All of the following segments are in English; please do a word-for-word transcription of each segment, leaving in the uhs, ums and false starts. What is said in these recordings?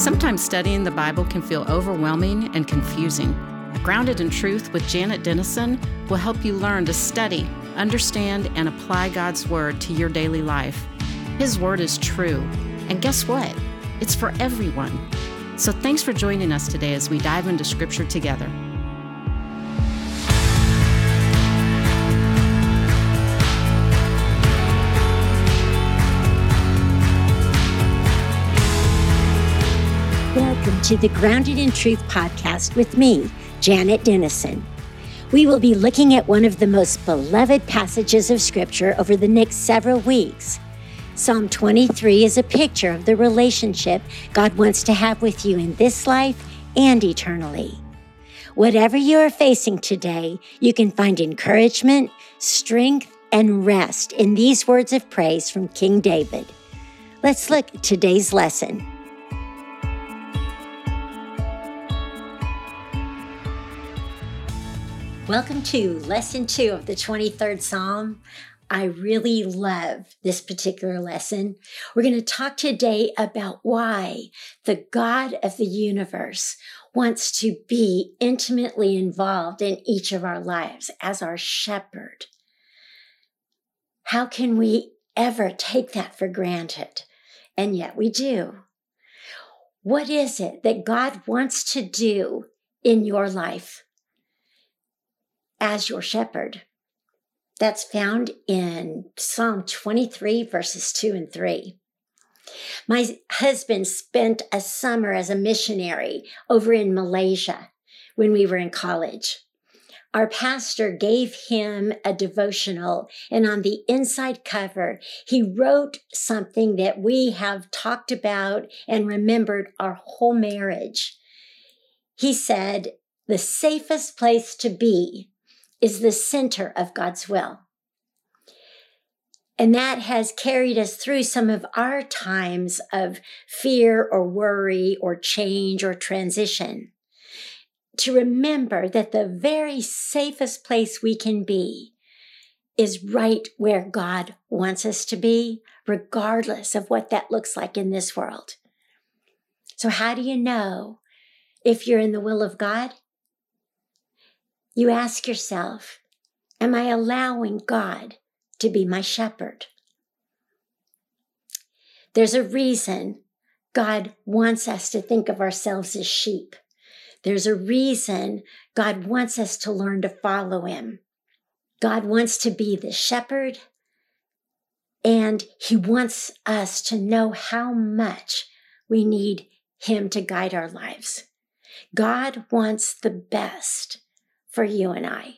Sometimes studying the Bible can feel overwhelming and confusing. Grounded in Truth with Janet Denison will help you learn to study, understand, and apply God's Word to your daily life. His Word is true, and guess what? It's for everyone. So thanks for joining us today as we dive into Scripture together. Welcome to the Grounded in Truth podcast with me, Janet Denison. We will be looking at one of the most beloved passages of Scripture over the next several weeks. Psalm twenty-three is a picture of the relationship God wants to have with you in this life and eternally. Whatever you are facing today, you can find encouragement, strength, and rest in these words of praise from King David. Let's look at today's lesson. Welcome to Lesson two of the twenty-third Psalm. I really love this particular lesson. We're going to talk today about why the God of the universe wants to be intimately involved in each of our lives as our shepherd. How can we ever take that for granted? And yet we do. What is it that God wants to do in your life as your shepherd? That's found in Psalm twenty-three, verses two and three. My husband spent a summer as a missionary over in Malaysia when we were in college. Our pastor gave him a devotional, and on the inside cover, he wrote something that we have talked about and remembered our whole marriage. He said, "The safest place to be is the center of God's will." And that has carried us through some of our times of fear or worry or change or transition, to remember that the very safest place we can be is right where God wants us to be, regardless of what that looks like in this world. So how do you know if you're in the will of God? You ask yourself, am I allowing God to be my shepherd? There's a reason God wants us to think of ourselves as sheep. There's a reason God wants us to learn to follow him. God wants to be the shepherd, and he wants us to know how much we need him to guide our lives. God wants the best for you and I,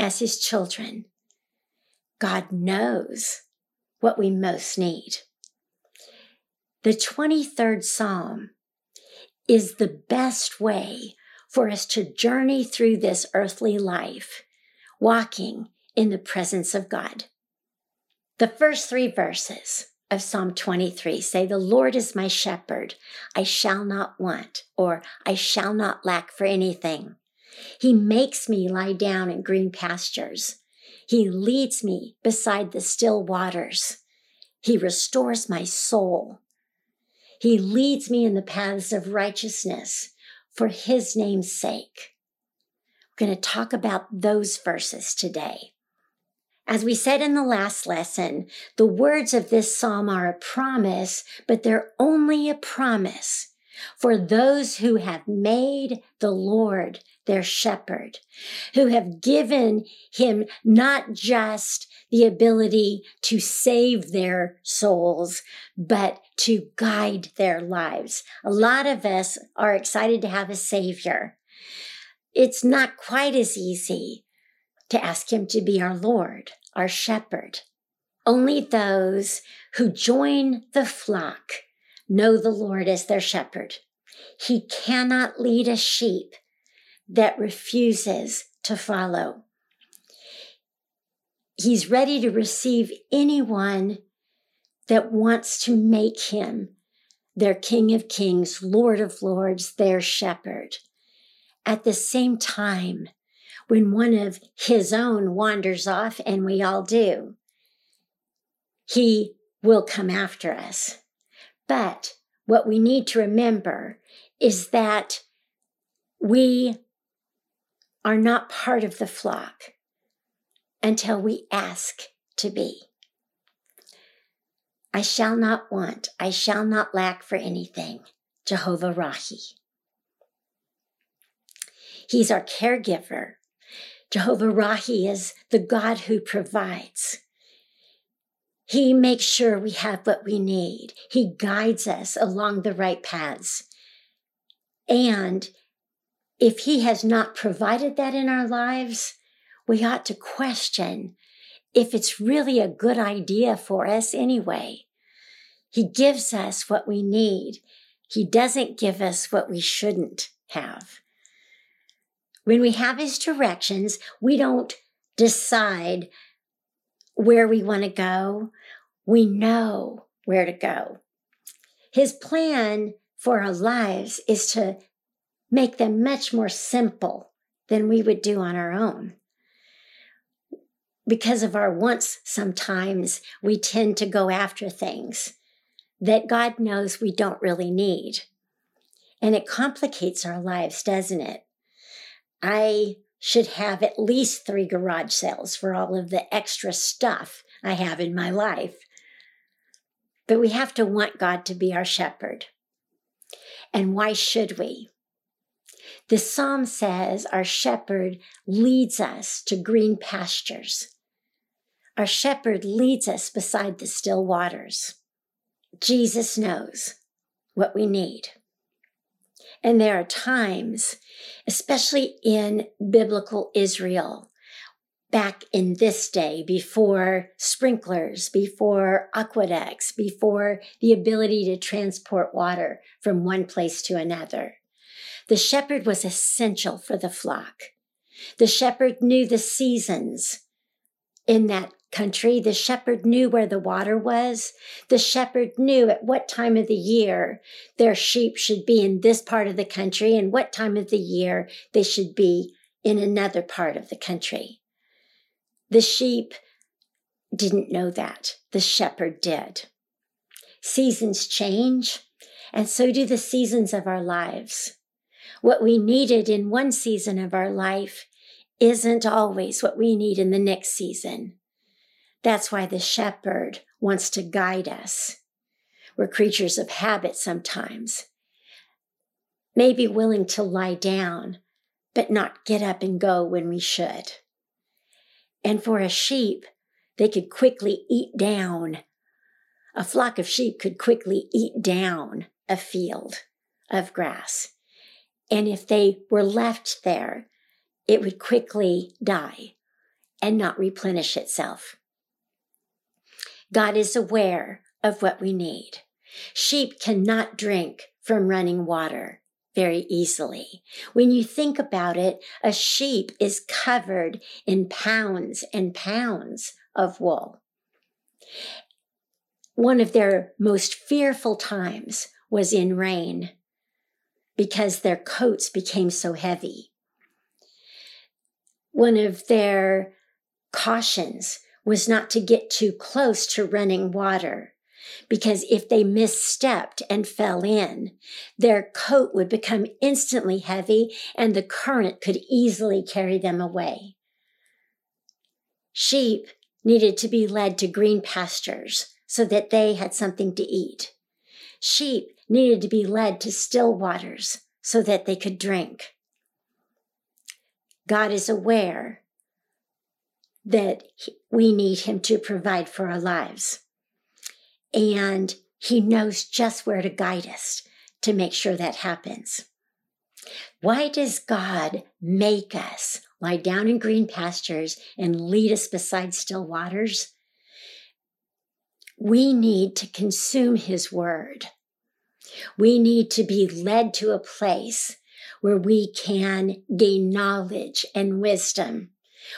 as his children. God knows what we most need. The twenty-third Psalm is the best way for us to journey through this earthly life, walking in the presence of God. The first three verses of Psalm twenty-three say, "The Lord is my shepherd, I shall not want," or "I shall not lack for anything. He makes me lie down in green pastures. He leads me beside the still waters. He restores my soul. He leads me in the paths of righteousness for his name's sake." We're going to talk about those verses today. As we said in the last lesson, the words of this psalm are a promise, but they're only a promise for those who have made the Lord their shepherd, who have given him not just the ability to save their souls, but to guide their lives. A lot of us are excited to have a savior. It's not quite as easy to ask him to be our Lord, our shepherd. Only those who join the flock know the Lord as their shepherd. He cannot lead a sheep that refuses to follow. He's ready to receive anyone that wants to make him their King of Kings, Lord of Lords, their shepherd. At the same time, when one of his own wanders off, and we all do, he will come after us. But what we need to remember is that we are not part of the flock until we ask to be. I shall not want, I shall not lack for anything, Jehovah-Rahi. He's our caregiver. Jehovah-Rahi is the God who provides. He makes sure we have what we need. He guides us along the right paths. And if he has not provided that in our lives, we ought to question if it's really a good idea for us anyway. He gives us what we need. He doesn't give us what we shouldn't have. When we have his directions, we don't decide where we want to go. We know where to go. His plan for our lives is to make them much more simple than we would do on our own. Because of our wants, sometimes we tend to go after things that God knows we don't really need. And it complicates our lives, doesn't it? I should have at least three garage sales for all of the extra stuff I have in my life. But we have to want God to be our shepherd. And why should we? The psalm says our shepherd leads us to green pastures. Our shepherd leads us beside the still waters. Jesus knows what we need. And there are times, especially in biblical Israel, back in this day, before sprinklers, before aqueducts, before the ability to transport water from one place to another. The shepherd was essential for the flock. The shepherd knew the seasons in that country. The shepherd knew where the water was. The shepherd knew at what time of the year their sheep should be in this part of the country and what time of the year they should be in another part of the country. The sheep didn't know that. The shepherd did. Seasons change, and so do the seasons of our lives. What we needed in one season of our life isn't always what we need in the next season. That's why the shepherd wants to guide us. We're creatures of habit sometimes. Maybe willing to lie down, but not get up and go when we should. And for a sheep, they could quickly eat down. A flock of sheep could quickly eat down a field of grass. And if they were left there, it would quickly die and not replenish itself. God is aware of what we need. Sheep cannot drink from running water very easily. When you think about it, a sheep is covered in pounds and pounds of wool. One of their most fearful times was in rain because their coats became so heavy. One of their cautions was not to get too close to running water, because if they misstepped and fell in, their coat would become instantly heavy and the current could easily carry them away. Sheep needed to be led to green pastures so that they had something to eat. Sheep needed to be led to still waters so that they could drink. God is aware that we need him to provide for our lives. And he knows just where to guide us to make sure that happens. Why does God make us lie down in green pastures and lead us beside still waters? We need to consume his word. We need to be led to a place where we can gain knowledge and wisdom,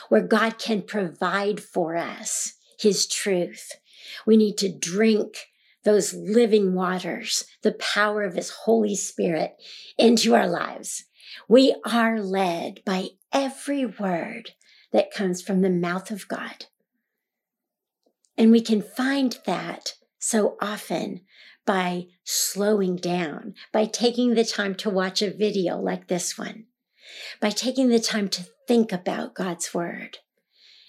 where God can provide for us his truth. We need to drink those living waters, the power of his Holy Spirit, into our lives. We are led by every word that comes from the mouth of God. And we can find that so often by slowing down, by taking the time to watch a video like this one, by taking the time to think about God's word.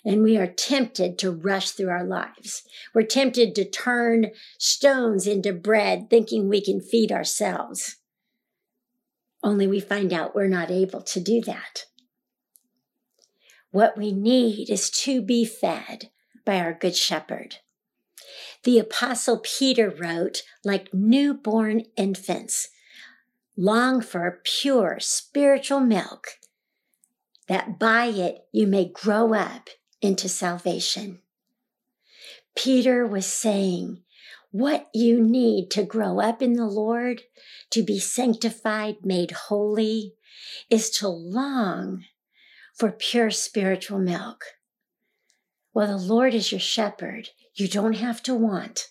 And we are tempted to rush through our lives. We're tempted to turn stones into bread, thinking we can feed ourselves. Only we find out we're not able to do that. What we need is to be fed by our Good Shepherd. The Apostle Peter wrote, like newborn infants, long for pure spiritual milk, that by it you may grow up into salvation. Peter was saying, what you need to grow up in the Lord, to be sanctified, made holy, is to long for pure spiritual milk. Well, the Lord is your shepherd. You don't have to want.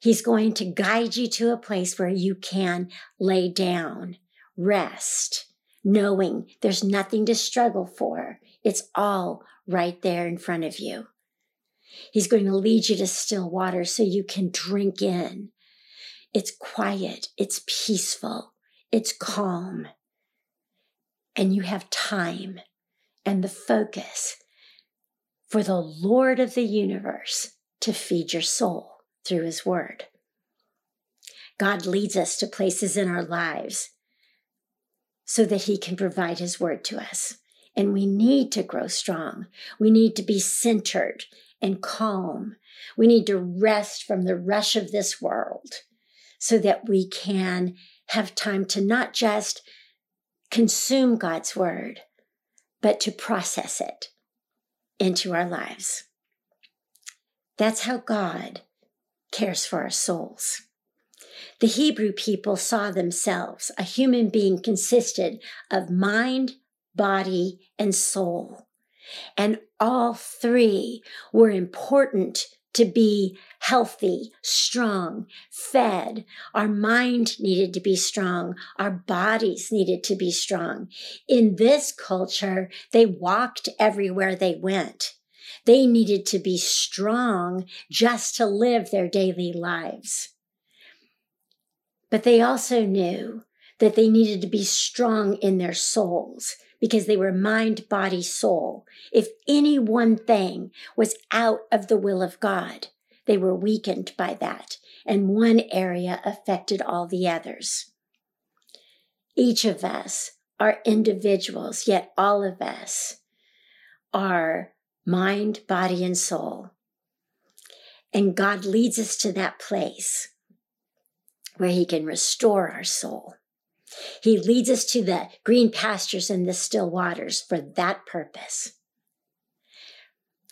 He's going to guide you to a place where you can lay down, rest, knowing there's nothing to struggle for. It's all right there in front of you. He's going to lead you to still water so you can drink in. It's quiet, it's peaceful, it's calm. And you have time and the focus for the Lord of the universe to feed your soul through his word. God leads us to places in our lives so that he can provide his word to us. And we need to grow strong. We need to be centered and calm. We need to rest from the rush of this world so that we can have time to not just consume God's word, but to process it into our lives. That's how God cares for our souls. The Hebrew people saw themselves. A human being consisted of mind, body, and soul. And all three were important to be healthy, strong, fed. Our mind needed to be strong. Our bodies needed to be strong. In this culture, they walked everywhere they went. They needed to be strong just to live their daily lives. But they also knew that they needed to be strong in their souls, because they were mind, body, soul. If any one thing was out of the will of God, they were weakened by that, and one area affected all the others. Each of us are individuals, yet all of us are mind, body, and soul. And God leads us to that place where he can restore our soul. He leads us to the green pastures and the still waters for that purpose.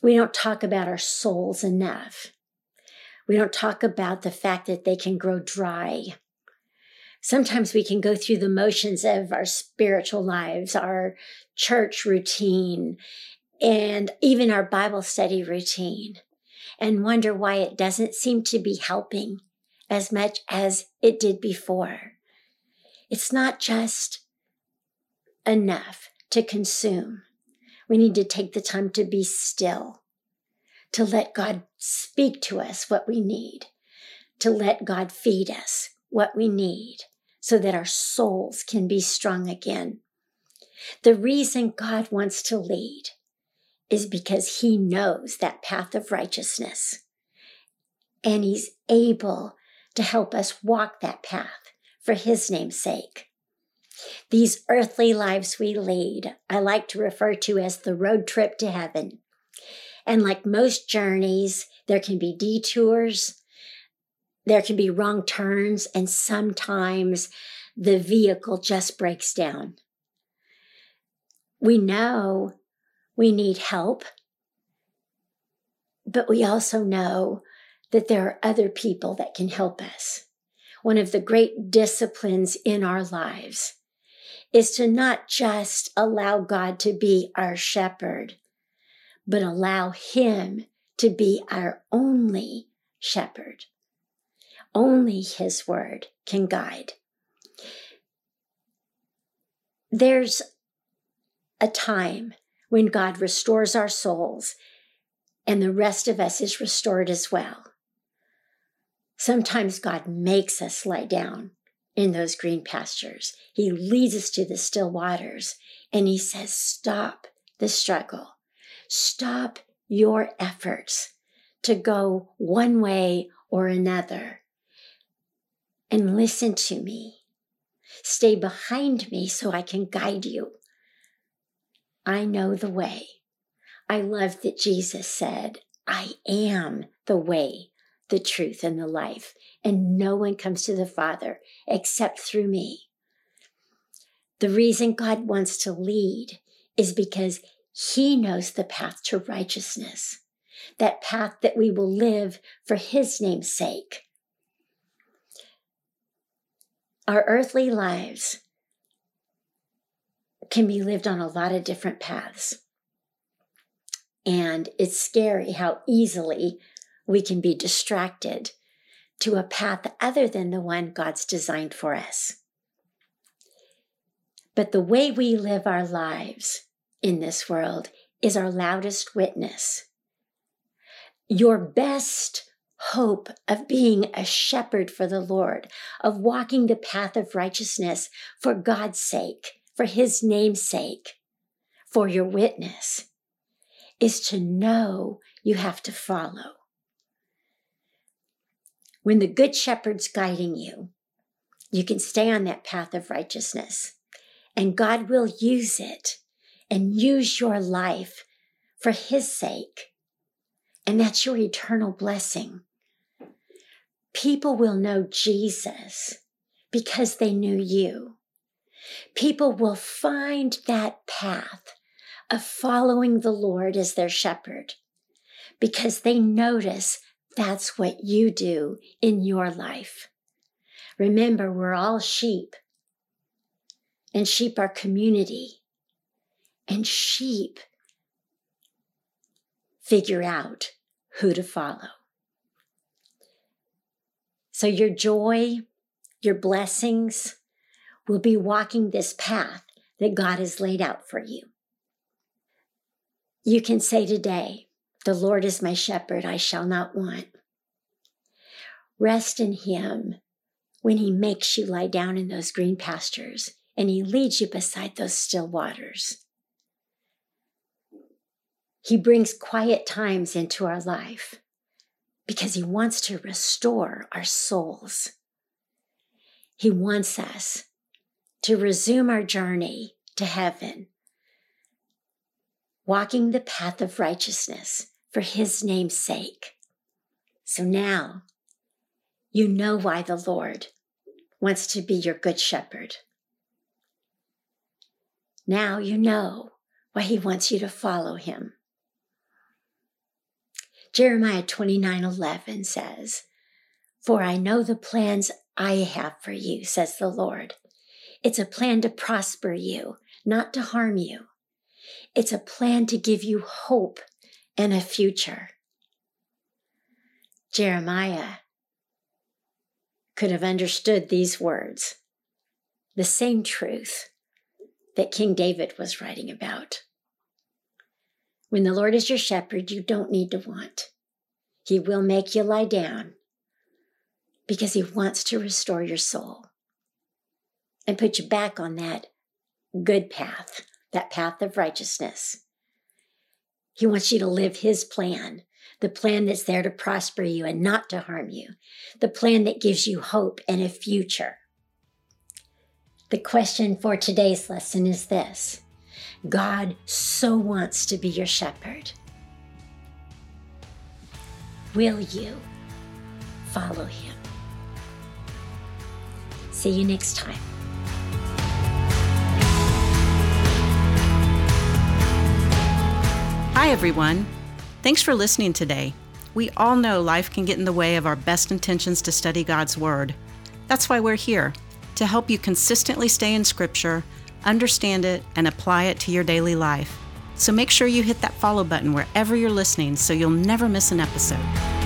We don't talk about our souls enough. We don't talk about the fact that they can grow dry. Sometimes we can go through the motions of our spiritual lives, our church routine, and even our Bible study routine, and wonder why it doesn't seem to be helping as much as it did before. It's not just enough to consume. We need to take the time to be still, to let God speak to us what we need, to let God feed us what we need so that our souls can be strong again. The reason God wants to lead is because he knows that path of righteousness, and he's able to help us walk that path for his name's sake. These earthly lives we lead, I like to refer to as the road trip to heaven. And like most journeys, there can be detours, there can be wrong turns, and sometimes the vehicle just breaks down. We know we need help, but we also know that there are other people that can help us. One of the great disciplines in our lives is to not just allow God to be our shepherd, but allow him to be our only shepherd. Only his word can guide. There's a time when God restores our souls and the rest of us is restored as well. Sometimes God makes us lie down in those green pastures. He leads us to the still waters, and he says, stop the struggle. Stop your efforts to go one way or another, and listen to me. Stay behind me so I can guide you. I know the way. I love that Jesus said, I am the way, the truth, and the life, and no one comes to the Father except through me. The reason God wants to lead is because he knows the path to righteousness, that path that we will live for his name's sake. Our earthly lives can be lived on a lot of different paths. And it's scary how easily we can be distracted to a path other than the one God's designed for us. But the way we live our lives in this world is our loudest witness. Your best hope of being a shepherd for the Lord, of walking the path of righteousness for God's sake, for his name's sake, for your witness, is to know you have to follow. When the good shepherd's guiding you, you can stay on that path of righteousness, and God will use it and use your life for his sake. And that's your eternal blessing. People will know Jesus because they knew you. People will find that path of following the Lord as their shepherd because they notice that's what you do in your life. Remember, we're all sheep, and sheep are community, and sheep figure out who to follow. So your joy, your blessings will be walking this path that God has laid out for you. You can say today, the Lord is my shepherd, I shall not want. Rest in him when he makes you lie down in those green pastures and he leads you beside those still waters. He brings quiet times into our life because he wants to restore our souls. He wants us to resume our journey to heaven, walking the path of righteousness for his name's sake. So now you know why the Lord wants to be your good shepherd. Now you know why he wants you to follow him. Jeremiah twenty-nine eleven says, for I know the plans I have for you, says the Lord. It's a plan to prosper you, not to harm you. It's a plan to give you hope and a future. Jeremiah could have understood these words, the same truth that King David was writing about. When the Lord is your shepherd, you don't need to want. He will make you lie down because he wants to restore your soul and put you back on that good path, that path of righteousness. He wants you to live his plan, the plan that's there to prosper you and not to harm you, the plan that gives you hope and a future. The question for today's lesson is this. God so wants to be your shepherd. Will you follow him? See you next time. Hi, everyone. Thanks for listening today. We all know life can get in the way of our best intentions to study God's Word. That's why we're here, to help you consistently stay in Scripture, understand it, and apply it to your daily life. So make sure you hit that follow button wherever you're listening so you'll never miss an episode.